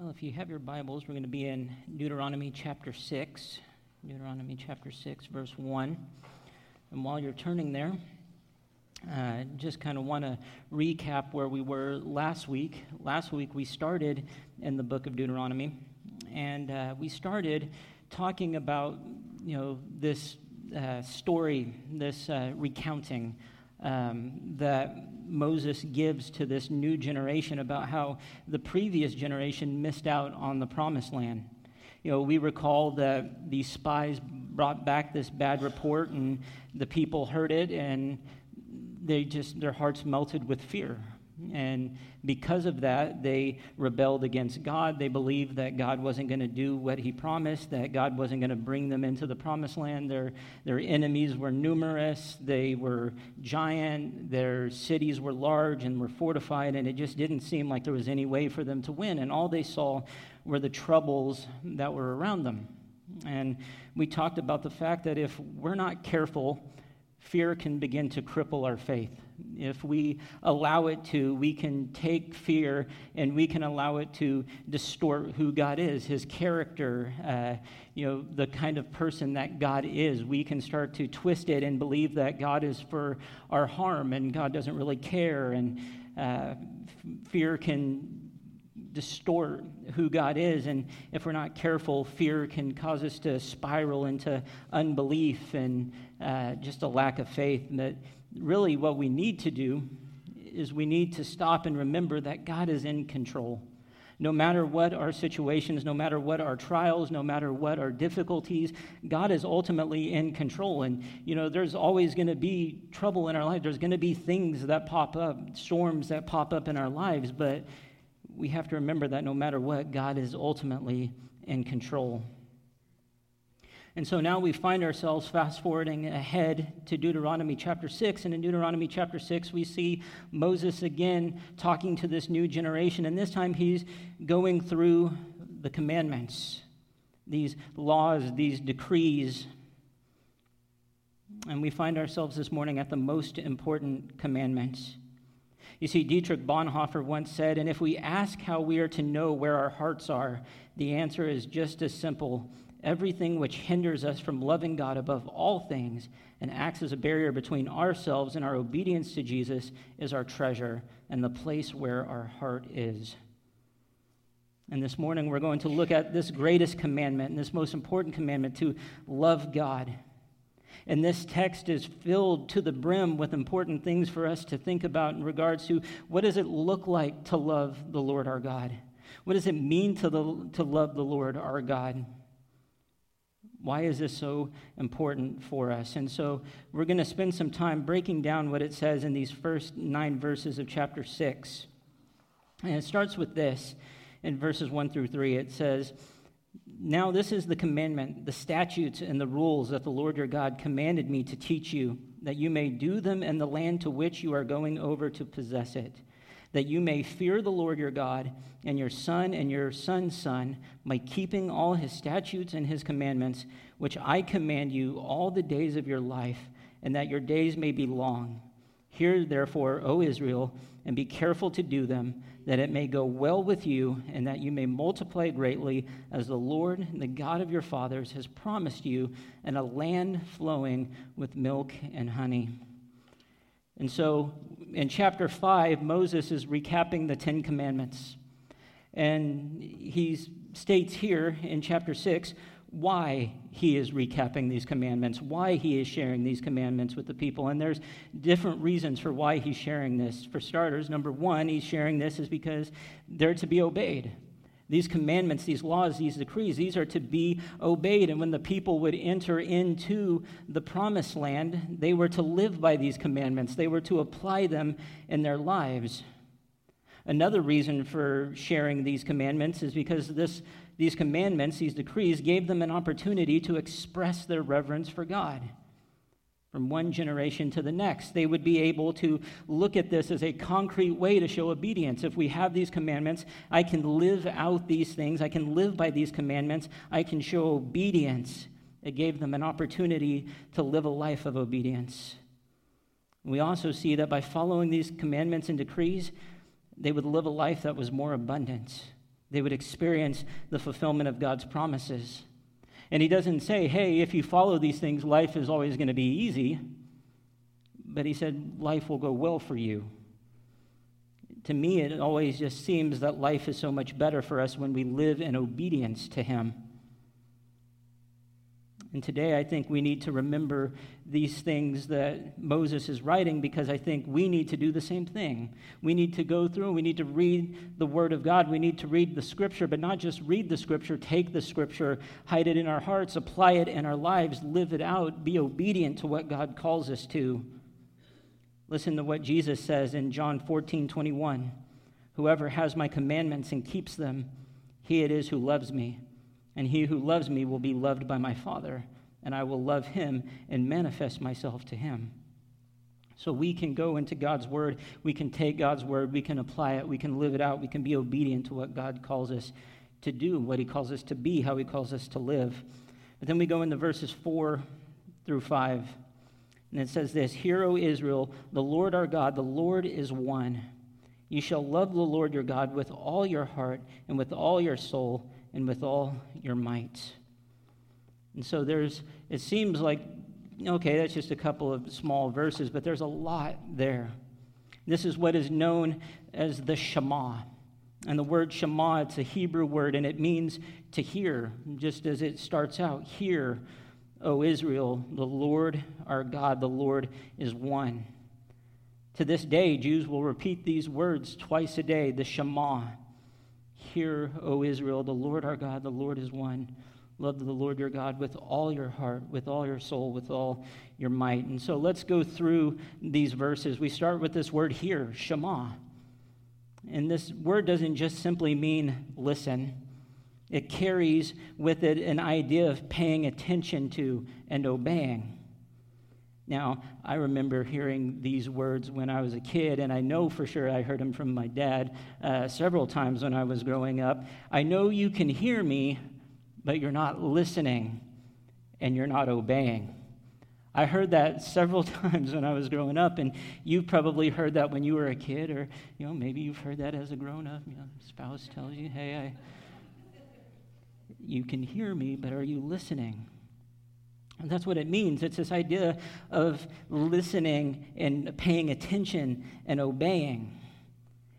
Well, if you have your Bibles, we're going to be in Deuteronomy chapter 6, verse 1. And while you're turning there, just kind of want to recap where we were last week. Last week we started in the book of Deuteronomy, and we started talking about, this story, this recounting that Moses gives to this new generation about how the previous generation missed out on the promised land. We recall that these spies brought back this bad report, and the people heard it, and their hearts melted with fear. And because of that, they rebelled against God. They believed that God wasn't going to do what he promised, that God wasn't going to bring them into the promised land. Their enemies were numerous. They were giant. Their cities were large and were fortified, and it just didn't seem like there was any way for them to win. And all they saw were the troubles that were around them. And we talked about the fact that if we're not careful, fear can begin to cripple our faith. If we allow it to, we can take fear and we can allow it to distort who God is, his character, the kind of person that God is. We can start to twist it and believe that God is for our harm and God doesn't really care. And fear can distort who God is. And if we're not careful, fear can cause us to spiral into unbelief and just a lack of faith. That really what we need to do is we need to stop and remember that God is in control. No matter what our situations, no matter what our trials, no matter what our difficulties, God is ultimately in control. And, there's always going to be trouble in our life. There's going to be things that pop up, storms that pop up in our lives. But we have to remember that no matter what, God is ultimately in control. And so now we find ourselves fast-forwarding ahead to Deuteronomy chapter 6. And in Deuteronomy chapter 6, we see Moses again talking to this new generation. And this time he's going through the commandments, these laws, these decrees. And we find ourselves this morning at the most important commandments. You see, Dietrich Bonhoeffer once said, "And if we ask how we are to know where our hearts are, the answer is just as simple. Everything which hinders us from loving God above all things and acts as a barrier between ourselves and our obedience to Jesus is our treasure and the place where our heart is." And this morning we're going to look at this greatest commandment and this most important commandment, to love God. And this text is filled to the brim with important things for us to think about in regards to what does it look like to love the Lord our God? What does it mean to love the Lord our God? Why is this so important for us? And so we're going to spend some time breaking down what it says in these first 9 verses of chapter 6. And it starts with this in verses 1 through 3. It says, "Now this is the commandment, the statutes and the rules that the Lord your God commanded me to teach you, that you may do them in the land to which you are going over to possess it, that you may fear the Lord your God and your son and your son's son by keeping all his statutes and his commandments, which I command you all the days of your life, and that your days may be long. Hear therefore, O Israel, and be careful to do them, that it may go well with you and that you may multiply greatly, as the Lord, the God of your fathers, has promised you, in a land flowing with milk and honey." And so in chapter 5, Moses is recapping the Ten Commandments. And he states here in chapter 6 why he is recapping these commandments, why he is sharing these commandments with the people. And there's different reasons for why he's sharing this. For starters, number one, he's sharing this is because they're to be obeyed. These commandments, these laws, these decrees, these are to be obeyed. And when the people would enter into the promised land, they were to live by these commandments. They were to apply them in their lives. Another reason for sharing these commandments is because these commandments, these decrees, gave them an opportunity to express their reverence for God. From one generation to the next, they would be able to look at this as a concrete way to show obedience. If we have these commandments, I can live out these things. I can live by these commandments. I can show obedience. It gave them an opportunity to live a life of obedience. We also see that by following these commandments and decrees, they would live a life that was more abundant. They would experience the fulfillment of God's promises. And he doesn't say, hey, if you follow these things, life is always going to be easy. But he said, life will go well for you. To me, it always just seems that life is so much better for us when we live in obedience to him. And today, I think we need to remember these things that Moses is writing, because I think we need to do the same thing. We need to go through, we need to read the Word of God. We need to read the Scripture, but not just read the Scripture, take the Scripture, hide it in our hearts, apply it in our lives, live it out, be obedient to what God calls us to. Listen to what Jesus says in John 14:21. Whoever has my commandments and keeps them, he it is who loves me. And he who loves me will be loved by my Father, and I will love him and manifest myself to him. So we can go into God's word, we can take God's word, we can apply it, we can live it out, we can be obedient to what God calls us to do, what he calls us to be, how he calls us to live. But then we go into verses 4 through 5, and it says this, Hear, O Israel, the Lord our God, the Lord is one. You shall love the Lord your God with all your heart and with all your soul, and with all your might. And so it seems like, okay, that's just a couple of small verses, but there's a lot there. This is what is known as the Shema. And the word Shema, it's a Hebrew word, and it means to hear, just as it starts out. Hear, O Israel, the Lord our God, the Lord is one. To this day, Jews will repeat these words twice a day, the Shema. Hear, O Israel, the Lord our God, the Lord is one. Love the Lord your God with all your heart, with all your soul, with all your might. And so let's go through these verses. We start with this word hear, Shema. And this word doesn't just simply mean listen. It carries with it an idea of paying attention to and obeying. Now, I remember hearing these words when I was a kid, and I know for sure I heard them from my dad several times when I was growing up. I know you can hear me, but you're not listening, and you're not obeying. I heard that several times when I was growing up, and you probably heard that when you were a kid, or maybe you've heard that as a grown-up. Spouse tells you, hey, you can hear me, but are you listening? And that's what it means. It's this idea of listening and paying attention and obeying.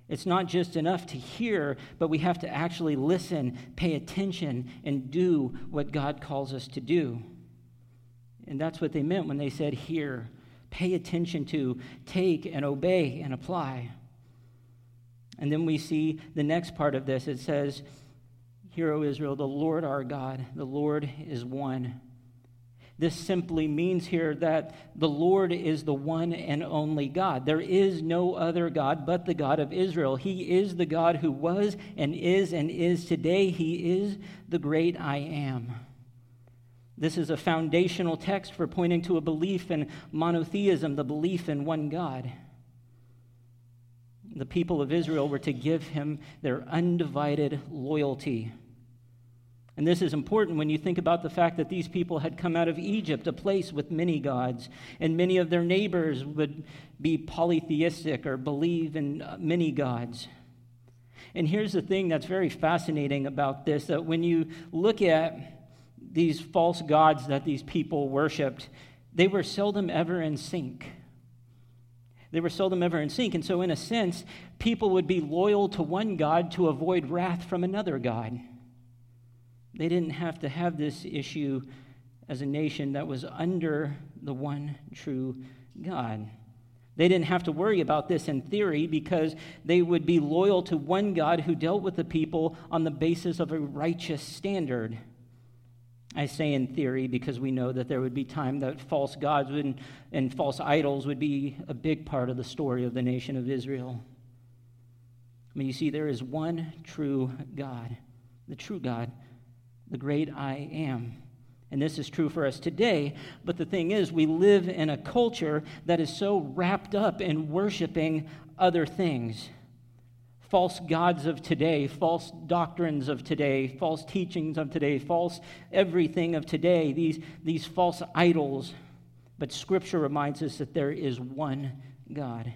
It's not just enough to hear, but we have to actually listen, pay attention, and do what God calls us to do. And that's what they meant when they said hear, pay attention to, take and obey and apply. And then we see the next part of this. It says, Hear, O Israel, the Lord our God, the Lord is one. This simply means here that the Lord is the one and only God. There is no other God but the God of Israel. He is the God who was and is today. He is the great I am. This is a foundational text for pointing to a belief in monotheism, the belief in one God. The people of Israel were to give him their undivided loyalty. And this is important when you think about the fact that these people had come out of Egypt, a place with many gods, and many of their neighbors would be polytheistic or believe in many gods. And here's the thing that's very fascinating about this, that when you look at these false gods that these people worshipped, they were seldom ever in sync. And so in a sense, people would be loyal to one god to avoid wrath from another god. They didn't have to have this issue as a nation that was under the one true God. They didn't have to worry about this in theory because they would be loyal to one God who dealt with the people on the basis of a righteous standard. I say in theory because we know that there would be time that false gods and false idols would be a big part of the story of the nation of Israel. I mean, you see, there is one true God, the true God, the great I am. And this is true for us today, but the thing is, we live in a culture that is so wrapped up in worshiping other things. False gods of today, false doctrines of today, false teachings of today, false everything of today, these false idols. But Scripture reminds us that there is one God.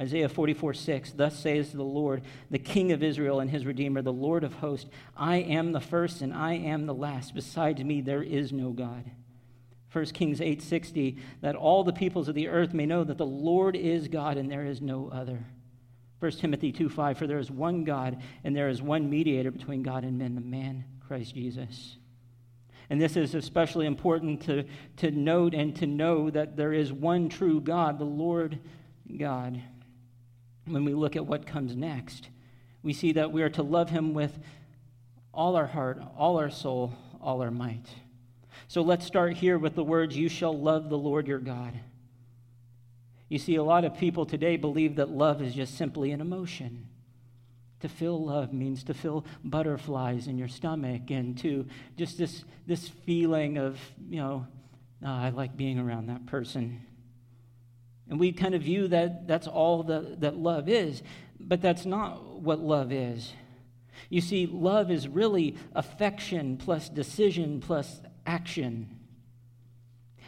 Isaiah 44:6, thus says the Lord, the King of Israel and his Redeemer, the Lord of hosts, I am the first and I am the last. Besides me, there is no God. 1 Kings 8:60, that all the peoples of the earth may know that the Lord is God and there is no other. 1 Timothy 2:5, for there is one God and there is one mediator between God and men, the man Christ Jesus. And this is especially important to note and to know that there is one true God, the Lord God. When we look at what comes next, we see that we are to love him with all our heart, all our soul, all our might. So let's start here with the words, you shall love the Lord your God. You see, a lot of people today believe that love is just simply an emotion. To feel love means to feel butterflies in your stomach and to just this feeling of, I like being around that person. And we kind of view that that's all that love is, but that's not what love is. You see, love is really affection plus decision plus action.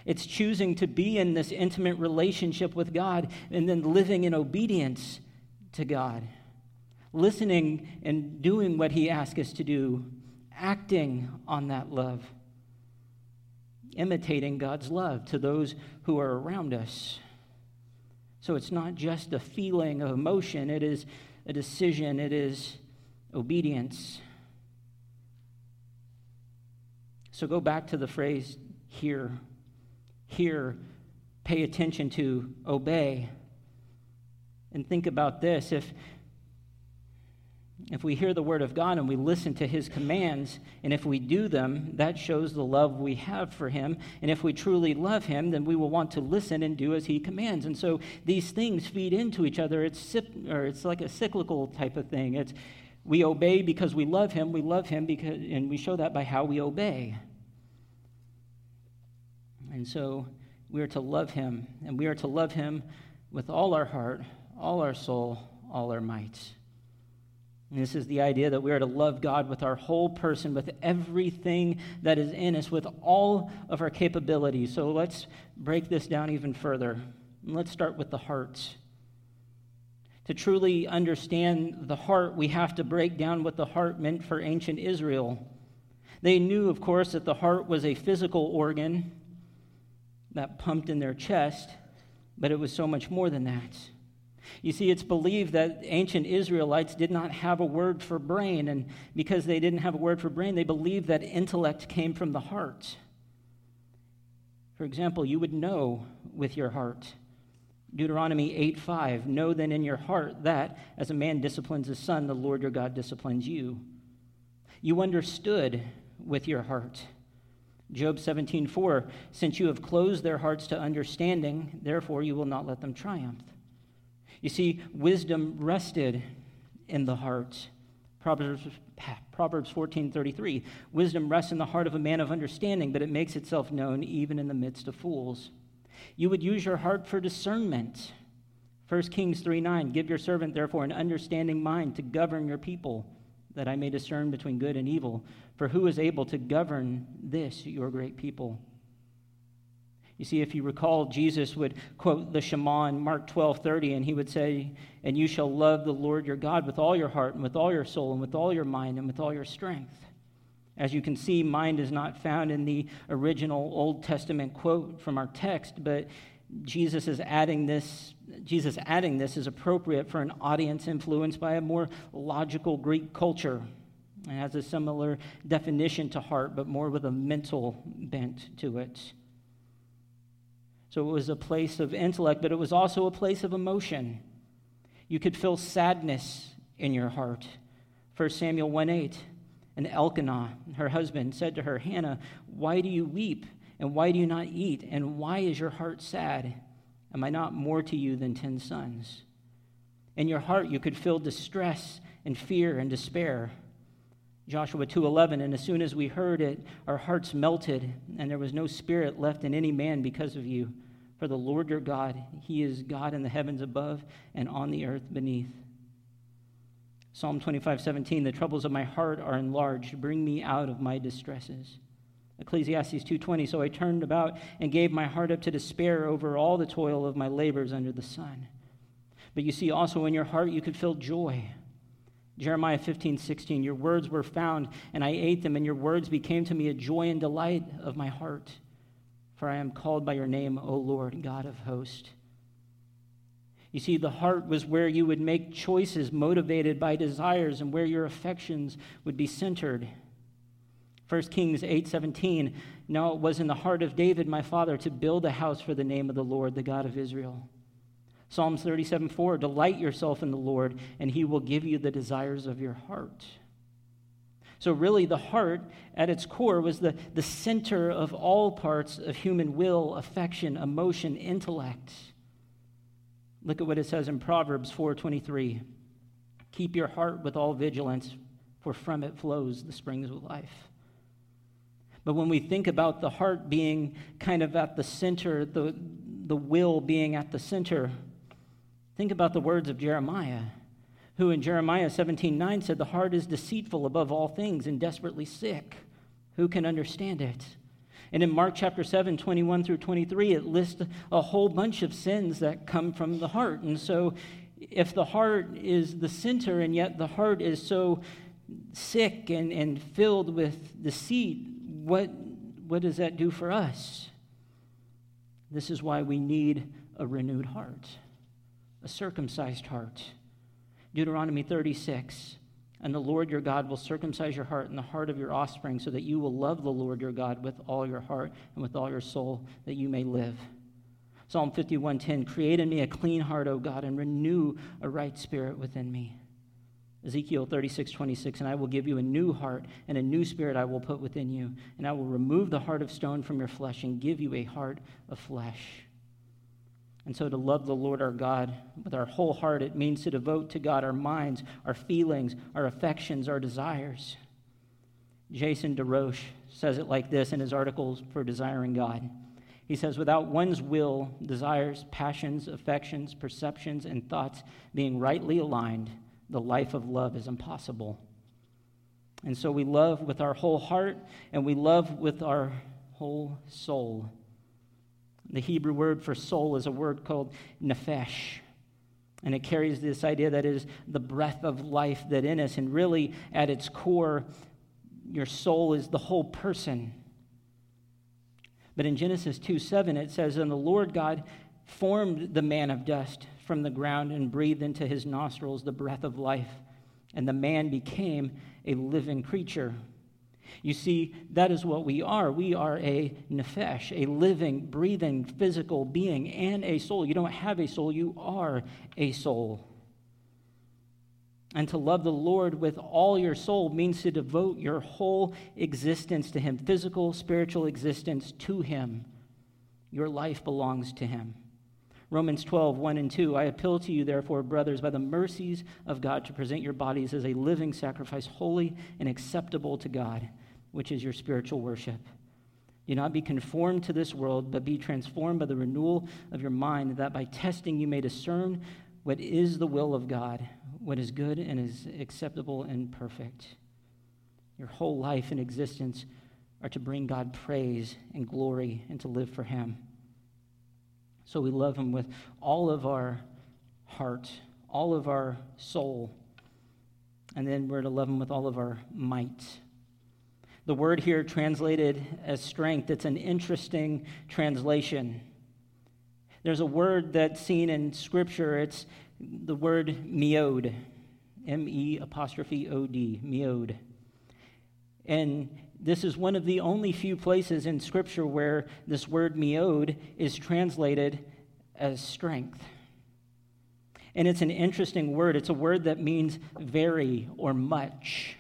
It's choosing to be in this intimate relationship with God and then living in obedience to God, listening and doing what he asks us to do, acting on that love, imitating God's love to those who are around us. So it's not just a feeling of emotion, it is a decision, it is obedience. So go back to the phrase, hear. Hear, pay attention to, obey. And think about this, if we hear the word of God and we listen to his commands, and if we do them, that shows the love we have for him. And if we truly love him, then we will want to listen and do as he commands. And so these things feed into each other. It's like a cyclical type of thing. It's we obey because we love him because, and we show that by how we obey. And so we are to love him, and we are to love him with all our heart, all our soul, all our might. And this is the idea that we are to love God with our whole person, with everything that is in us, with all of our capabilities. So let's break this down even further. Let's start with the heart. To truly understand the heart, we have to break down what the heart meant for ancient Israel. They knew, of course, that the heart was a physical organ that pumped in their chest, but it was so much more than that. You see, it's believed that ancient Israelites did not have a word for brain, and because they didn't have a word for brain, they believed that intellect came from the heart. For example, you would know with your heart. Deuteronomy 8:5, know then in your heart that as a man disciplines his son, the Lord your God disciplines you. You understood with your heart. Job 17:4, since you have closed their hearts to understanding, therefore you will not let them triumph. You see, wisdom rested in the heart. Proverbs 14:33, wisdom rests in the heart of a man of understanding, but it makes itself known even in the midst of fools. You would use your heart for discernment. 1 Kings 3:9, give your servant, therefore, an understanding mind to govern your people, that I may discern between good and evil. For who is able to govern this, your great people? You see, if you recall, Jesus would quote the Shema in Mark 12:30, and he would say, and you shall love the Lord your God with all your heart and with all your soul and with all your mind and with all your strength. As you can see, mind is not found in the original Old Testament quote from our text, but Jesus adding this is appropriate for an audience influenced by a more logical Greek culture. It has a similar definition to heart, but more with a mental bent to it. So it was a place of intellect, but it was also a place of emotion. You could feel sadness in your heart. 1 Samuel 1:8, and Elkanah, her husband, said to her, Hannah, why do you weep, and why do you not eat, and why is your heart sad? Am I not more to you than 10 sons? In your heart you could feel distress and fear and despair. Joshua 2:11, and as soon as we heard it, our hearts melted, and there was no spirit left in any man because of you. For the Lord your God, he is God in the heavens above and on the earth beneath. Psalm 25:17, the troubles of my heart are enlarged. Bring me out of my distresses. Ecclesiastes 2:20, so I turned about and gave my heart up to despair over all the toil of my labors under the sun. But you see also in your heart you could feel joy. Jeremiah 15:16, your words were found, and I ate them, and your words became to me a joy and delight of my heart. For I am called by your name, O Lord, God of hosts. You see, the heart was where you would make choices motivated by desires and where your affections would be centered. 1 Kings 8:17, now it was in the heart of David, my father, to build a house for the name of the Lord, the God of Israel. Psalms 37:4, delight yourself in the Lord, and he will give you the desires of your heart. So really, the heart, at its core, was the center of all parts of human will, affection, emotion, intellect. Look at what it says in Proverbs 4:23. Keep your heart with all vigilance, for from it flows the springs of life. But when we think about the heart being kind of at the center, the will being at the center, think about the words of Jeremiah, who in Jeremiah 17:9 said, the heart is deceitful above all things and desperately sick. Who can understand it? And in Mark chapter 7, 21 through 23, it lists a whole bunch of sins that come from the heart. And so if the heart is the center and yet the heart is so sick and filled with deceit, what does that do for us? This is why we need a renewed heart, a circumcised heart. Deuteronomy 36, and the Lord your God will circumcise your heart and the heart of your offspring so that you will love the Lord your God with all your heart and with all your soul that you may live. Psalm 51:10, create in me a clean heart, O God, and renew a right spirit within me. Ezekiel 36:26, and I will give you a new heart and a new spirit I will put within you, and I will remove the heart of stone from your flesh and give you a heart of flesh. And so to love the Lord our God with our whole heart, it means to devote to God our minds, our feelings, our affections, our desires. Jason DeRoche says it like this in his articles for Desiring God. He says, without one's will, desires, passions, affections, perceptions, and thoughts being rightly aligned, the life of love is impossible. And so we love with our whole heart and we love with our whole soul. The Hebrew word for soul is a word called nephesh, and it carries this idea that it is the breath of life that in us, and really at its core, your soul is the whole person. But in Genesis 2:7, it says, and the Lord God formed the man of dust from the ground and breathed into his nostrils the breath of life, and the man became a living creature. You see, that is what we are. We are a nephesh, a living, breathing, physical being, and a soul. You don't have a soul, you are a soul. And to love the Lord with all your soul means to devote your whole existence to him, physical, spiritual existence to him. Your life belongs to him. Romans 12:1-2, I appeal to you, therefore, brothers, by the mercies of God, to present your bodies as a living sacrifice, holy and acceptable to God, which is your spiritual worship. Do not be conformed to this world, but be transformed by the renewal of your mind, that by testing you may discern what is the will of God, what is good and is acceptable and perfect. Your whole life and existence are to bring God praise and glory and to live for him. So we love him with all of our heart, all of our soul, and then we're to love him with all of our might. The word here translated as strength, it's an interesting translation. There's a word that's seen in Scripture, it's the word meod, M-E-apostrophe-O-D, meod. And this is one of the only few places in Scripture where this word meod is translated as strength. And it's an interesting word. It's a word that means very or much.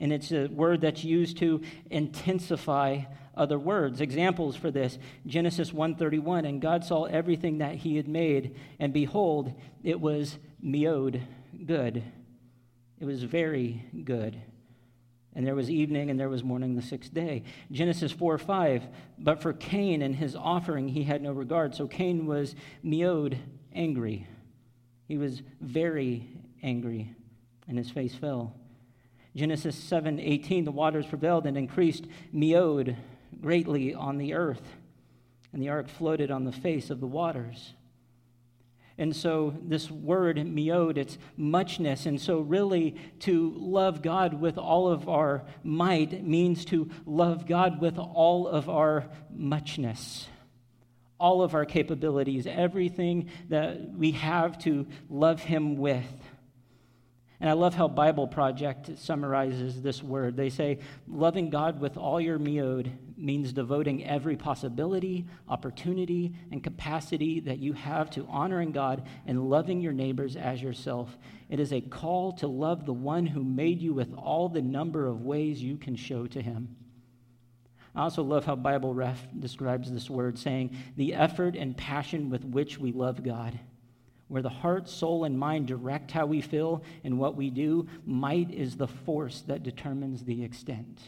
And it's a word that's used to intensify other words. Examples for this, Genesis 1:31, and God saw everything that he had made, and behold, it was meod, good. It was very good. And there was evening, and there was morning the sixth day. Genesis 4:5, but for Cain and his offering he had no regard. So Cain was meod, angry. He was very angry, and his face fell. Genesis 7:18, the waters prevailed and increased meod greatly on the earth, and the ark floated on the face of the waters. And so this word, meod, it's muchness. And so really to love God with all of our might means to love God with all of our muchness, all of our capabilities, everything that we have to love him with. And I love how Bible Project summarizes this word. They say, loving God with all your meod means devoting every possibility, opportunity, and capacity that you have to honoring God and loving your neighbors as yourself. It is a call to love the one who made you with all the number of ways you can show to him. I also love how Bible Ref describes this word, saying, the effort and passion with which we love God, where the heart, soul, and mind direct how we feel and what we do, might is the force that determines the extent.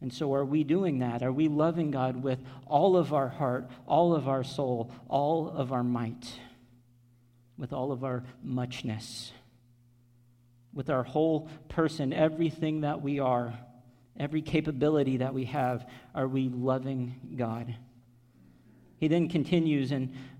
And so are we doing that? Are we loving God with all of our heart, all of our soul, all of our might, with all of our muchness, with our whole person, everything that we are, every capability that we have? Are we loving God? He then continues in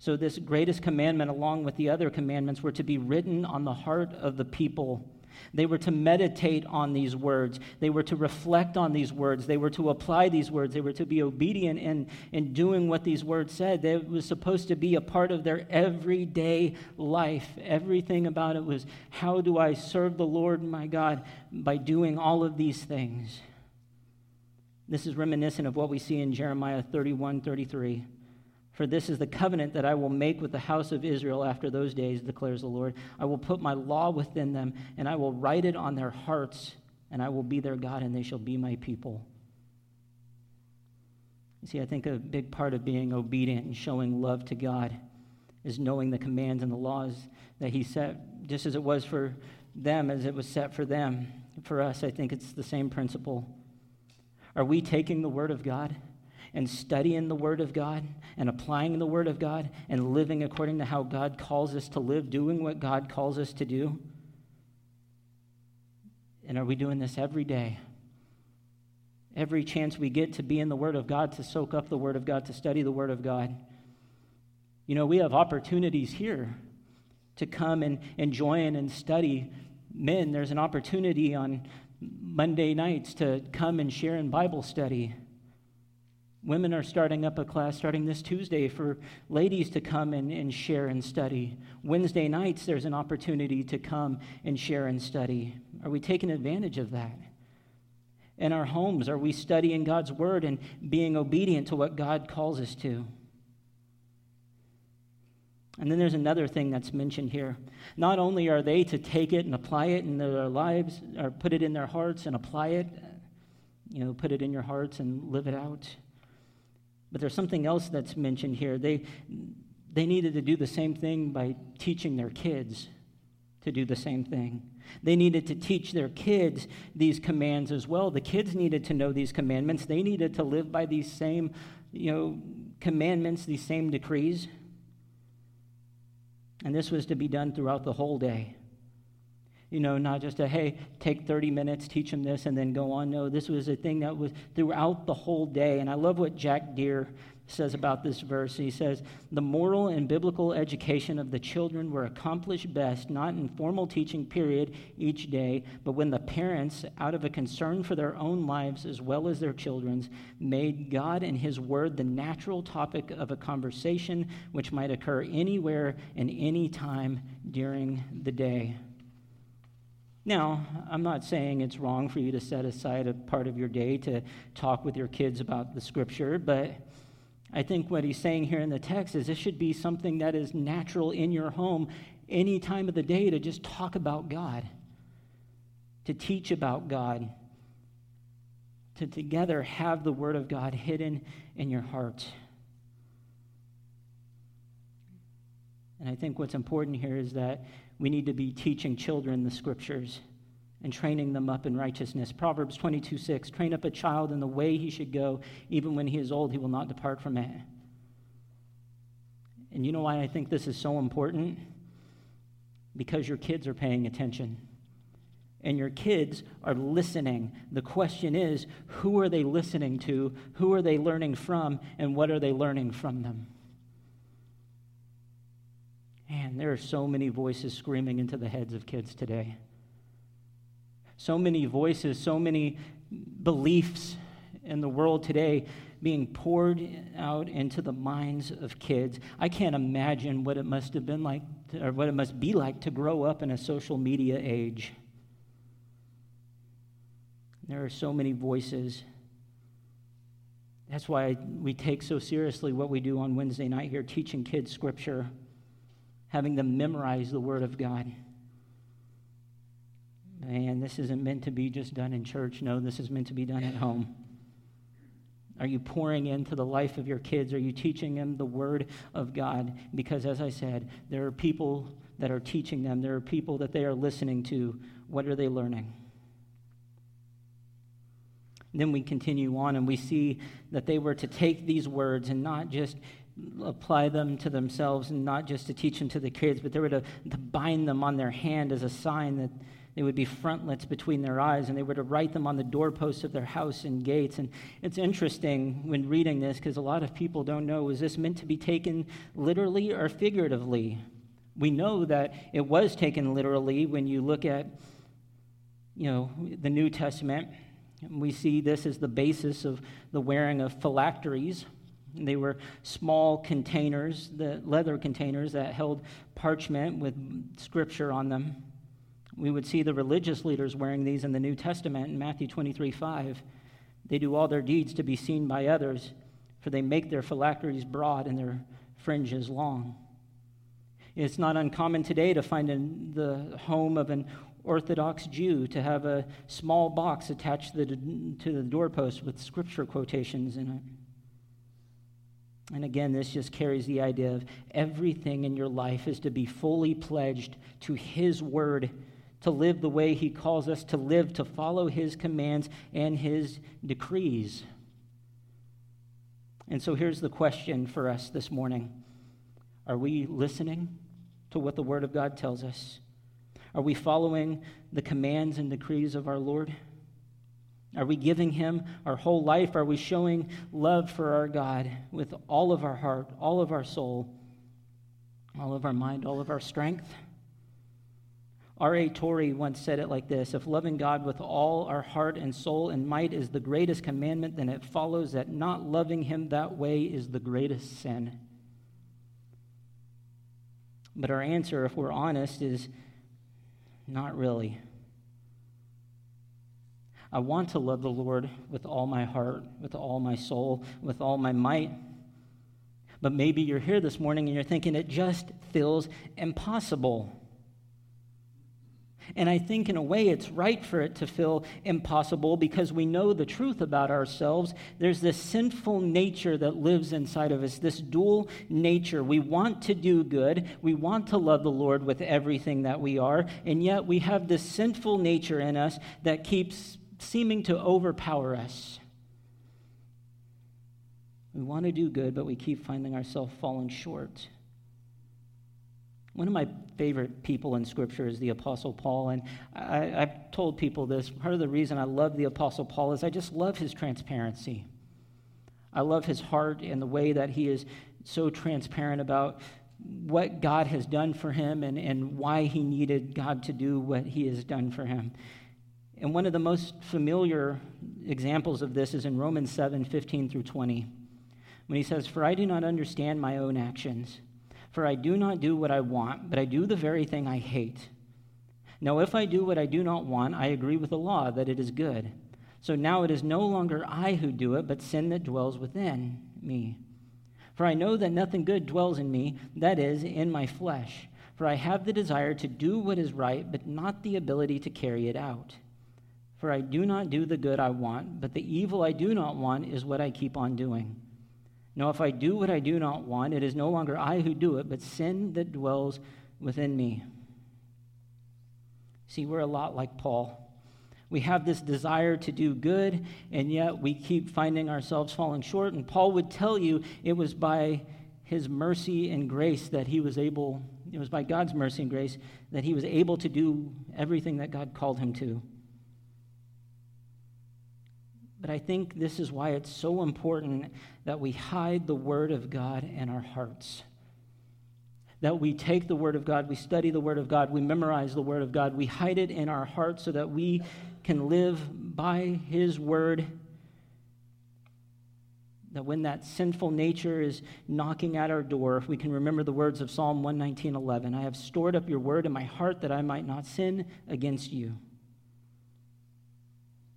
So this greatest commandment, along with the other commandments, were to be written on the heart of the people. They were to meditate on these words. They were to reflect on these words. They were to apply these words. They were to be obedient in doing what these words said. It was supposed to be a part of their everyday life. Everything about it was, how do I serve the Lord my God by doing all of these things? This is reminiscent of what we see in Jeremiah 31:33. For this is the covenant that I will make with the house of Israel after those days, declares the Lord. I will put my law within them, and I will write it on their hearts, and I will be their God, and they shall be my people. You see, I think a big part of being obedient and showing love to God is knowing the commands and the laws that he set, just as it was for them, as it was set for them. For us, I think it's the same principle. Are we taking the word of God and studying the word of God and applying the word of God and living according to how God calls us to live, doing what God calls us to do? And are we doing this every day? Every chance we get to be in the word of God, to soak up the word of God, to study the word of God. You know, we have opportunities here to come and join and study. Men, there's an opportunity on Monday nights to come and share in Bible study. Women are starting up a class starting this Tuesday for ladies to come and share and study. Wednesday nights, there's an opportunity to come and share and study. Are we taking advantage of that? In our homes, are we studying God's word and being obedient to what God calls us to? And then there's another thing that's mentioned here. Not only are they to take it and apply it in their lives, or put it in their hearts and apply it, you know, put it in your hearts and live it out. But there's something else that's mentioned here. They needed to do the same thing by teaching their kids to do the same thing. They needed to teach their kids these commands as well. The kids needed to know these commandments. They needed to live by these same, commandments, these same decrees. And this was to be done throughout the whole day. You know, not just take 30 minutes, teach them this, and then go on. No, this was a thing that was throughout the whole day. And I love what Jack Deere says about this verse. He says, the moral and biblical education of the children were accomplished best, not in formal teaching period each day, but when the parents, out of a concern for their own lives as well as their children's, made God and his word the natural topic of a conversation which might occur anywhere and any time during the day. Now, I'm not saying it's wrong for you to set aside a part of your day to talk with your kids about the scripture, but I think what he's saying here in the text is this should be something that is natural in your home any time of the day, to just talk about God, to teach about God, to together have the word of God hidden in your heart. And I think what's important here is that We need to be teaching children the scriptures and training them up in righteousness. Proverbs 22:6, train up a child in the way he should go. Even when he is old, he will not depart from it. And you know why I think this is so important? Because your kids are paying attention. And your kids are listening. The question is, who are they listening to? Who are they learning from? And what are they learning from them? Man, there are so many voices screaming into the heads of kids today. So many voices, so many beliefs in the world today being poured out into the minds of kids. I can't imagine what it must have been like, or what it must be like to grow up in a social media age. There are so many voices. That's why we take so seriously what we do on Wednesday night here, teaching kids scripture, having them memorize the Word of God. Man, this isn't meant to be just done in church. No, this is meant to be done at home. Are you pouring into the life of your kids? Are you teaching them the Word of God? Because as I said, there are people that are teaching them. There are people that they are listening to. What are they learning? And then we continue on and we see that they were to take these words and not just apply them to themselves and not just to teach them to the kids, but they were to bind them on their hand as a sign that they would be frontlets between their eyes, and they were to write them on the doorposts of their house and gates. And it's interesting when reading this, because a lot of people don't know, is this meant to be taken literally or figuratively? We know that it was taken literally when you look at, you know, the New Testament. We see this as the basis of the wearing of phylacteries. They were small containers, the leather containers that held parchment with scripture on them. We would see the religious leaders wearing these in the New Testament in Matthew 23:5. They do all their deeds to be seen by others, for they make their phylacteries broad and their fringes long. It's not uncommon today to find in the home of an Orthodox Jew to have a small box attached to the doorpost with scripture quotations in it. And again, this just carries the idea of everything in your life is to be fully pledged to His Word, to live the way He calls us to live, to follow His commands and His decrees. And so here's the question for us this morning. Are we listening to what the Word of God tells us? Are we following the commands and decrees of our Lord? Are we giving Him our whole life? Are we showing love for our God with all of our heart, all of our soul, all of our mind, all of our strength? R.A. Torrey once said it like this: if loving God with all our heart and soul and might is the greatest commandment, then it follows that not loving Him that way is the greatest sin. But our answer, if we're honest, is not really. I want to love the Lord with all my heart, with all my soul, with all my might. But maybe you're here this morning and you're thinking it just feels impossible. And I think in a way it's right for it to feel impossible because we know the truth about ourselves. There's this sinful nature that lives inside of us, this dual nature. We want to do good. We want to love the Lord with everything that we are. And yet we have this sinful nature in us that keeps seeming to overpower us. We want to do good, but we keep finding ourselves falling short. One of my favorite people in Scripture is the Apostle Paul, and I've told people this. Part of the reason I love the Apostle Paul is I just love his transparency. I love his heart and the way that he is so transparent about what God has done for him and why he needed God to do what He has done for him. And one of the most familiar examples of this is in Romans 7:15 through 20, when he says, "For I do not understand my own actions. For I do not do what I want, but I do the very thing I hate. Now, if I do what I do not want, I agree with the law that it is good. So now it is no longer I who do it, but sin that dwells within me. For I know that nothing good dwells in me, that is, in my flesh. For I have the desire to do what is right, but not the ability to carry it out. For I do not do the good I want, but the evil I do not want is what I keep on doing. Now, if I do what I do not want, it is no longer I who do it, but sin that dwells within me." See, we're a lot like Paul. We have this desire to do good, and yet we keep finding ourselves falling short. And Paul would tell you it was by his mercy and grace that he was able, it was by God's mercy and grace that he was able to do everything that God called him to. But I think this is why it's so important that we hide the Word of God in our hearts. That we take the Word of God, we study the Word of God, we memorize the Word of God, we hide it in our hearts so that we can live by His Word. That when that sinful nature is knocking at our door, we can remember the words of Psalm 119:11. I have stored up your Word in my heart that I might not sin against you.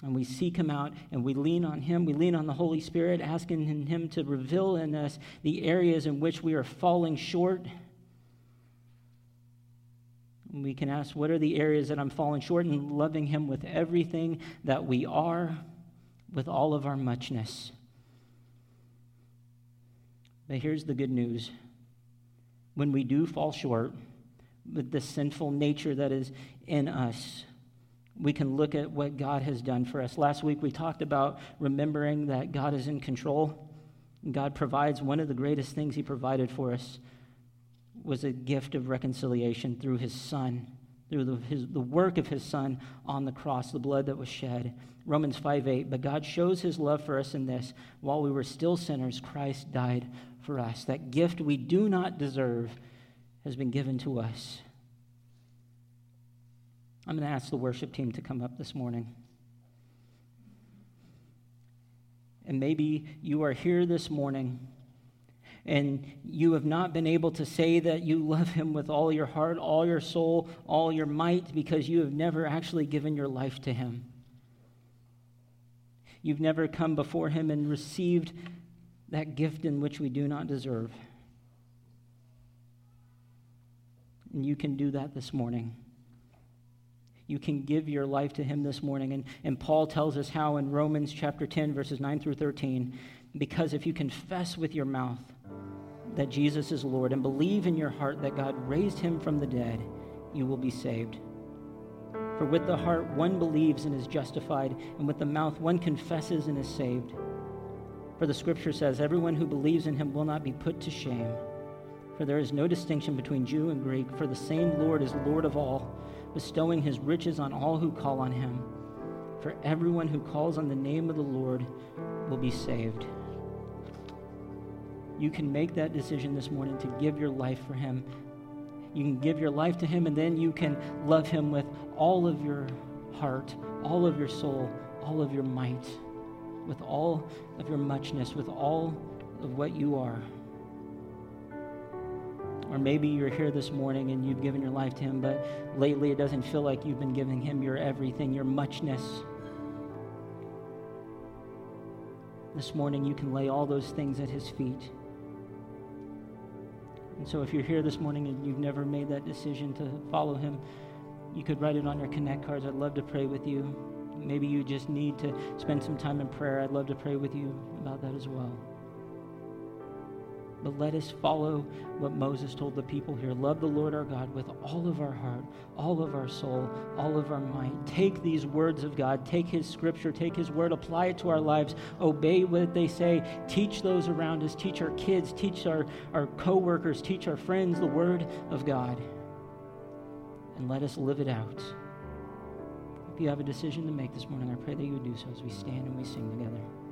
And we seek Him out, and we lean on Him. We lean on the Holy Spirit, asking Him to reveal in us the areas in which we are falling short. And we can ask, what are the areas that I'm falling short, and loving Him with everything that we are, with all of our muchness. But here's the good news. When we do fall short, with the sinful nature that is in us, we can look at what God has done for us. Last week we talked about remembering that God is in control. God provides. One of the greatest things He provided for us was a gift of reconciliation through His Son, through the work of His Son on the cross, the blood that was shed. Romans 5:8, but God shows His love for us in this. While we were still sinners, Christ died for us. That gift we do not deserve has been given to us. I'm going to ask the worship team to come up this morning. And maybe you are here this morning and you have not been able to say that you love Him with all your heart, all your soul, all your might, because you have never actually given your life to Him. You've never come before Him and received that gift in which we do not deserve. And you can do that this morning. You can give your life to Him this morning. And Paul tells us how in Romans chapter 10, verses 9 through 13, because if you confess with your mouth that Jesus is Lord and believe in your heart that God raised Him from the dead, you will be saved. For with the heart one believes and is justified, and with the mouth one confesses and is saved. For the Scripture says, everyone who believes in Him will not be put to shame. For there is no distinction between Jew and Greek, for the same Lord is Lord of all, bestowing His riches on all who call on Him. For everyone who calls on the name of the Lord will be saved. You can make that decision this morning to give your life for Him. You can give your life to Him, and then you can love Him with all of your heart, all of your soul, all of your might, with all of your muchness, with all of what you are. Or maybe you're here this morning and you've given your life to Him, but lately it doesn't feel like you've been giving Him your everything, your muchness. This morning you can lay all those things at His feet. And so if you're here this morning and you've never made that decision to follow Him, you could write it on your Connect cards. I'd love to pray with you. Maybe you just need to spend some time in prayer. I'd love to pray with you about that as well. But let us follow what Moses told the people here. Love the Lord our God with all of our heart, all of our soul, all of our might. Take these words of God. Take His Scripture. Take His Word. Apply it to our lives. Obey what they say. Teach those around us. Teach our kids. Teach our co-workers. Teach our friends the Word of God. And let us live it out. If you have a decision to make this morning, I pray that you would do so as we stand and we sing together.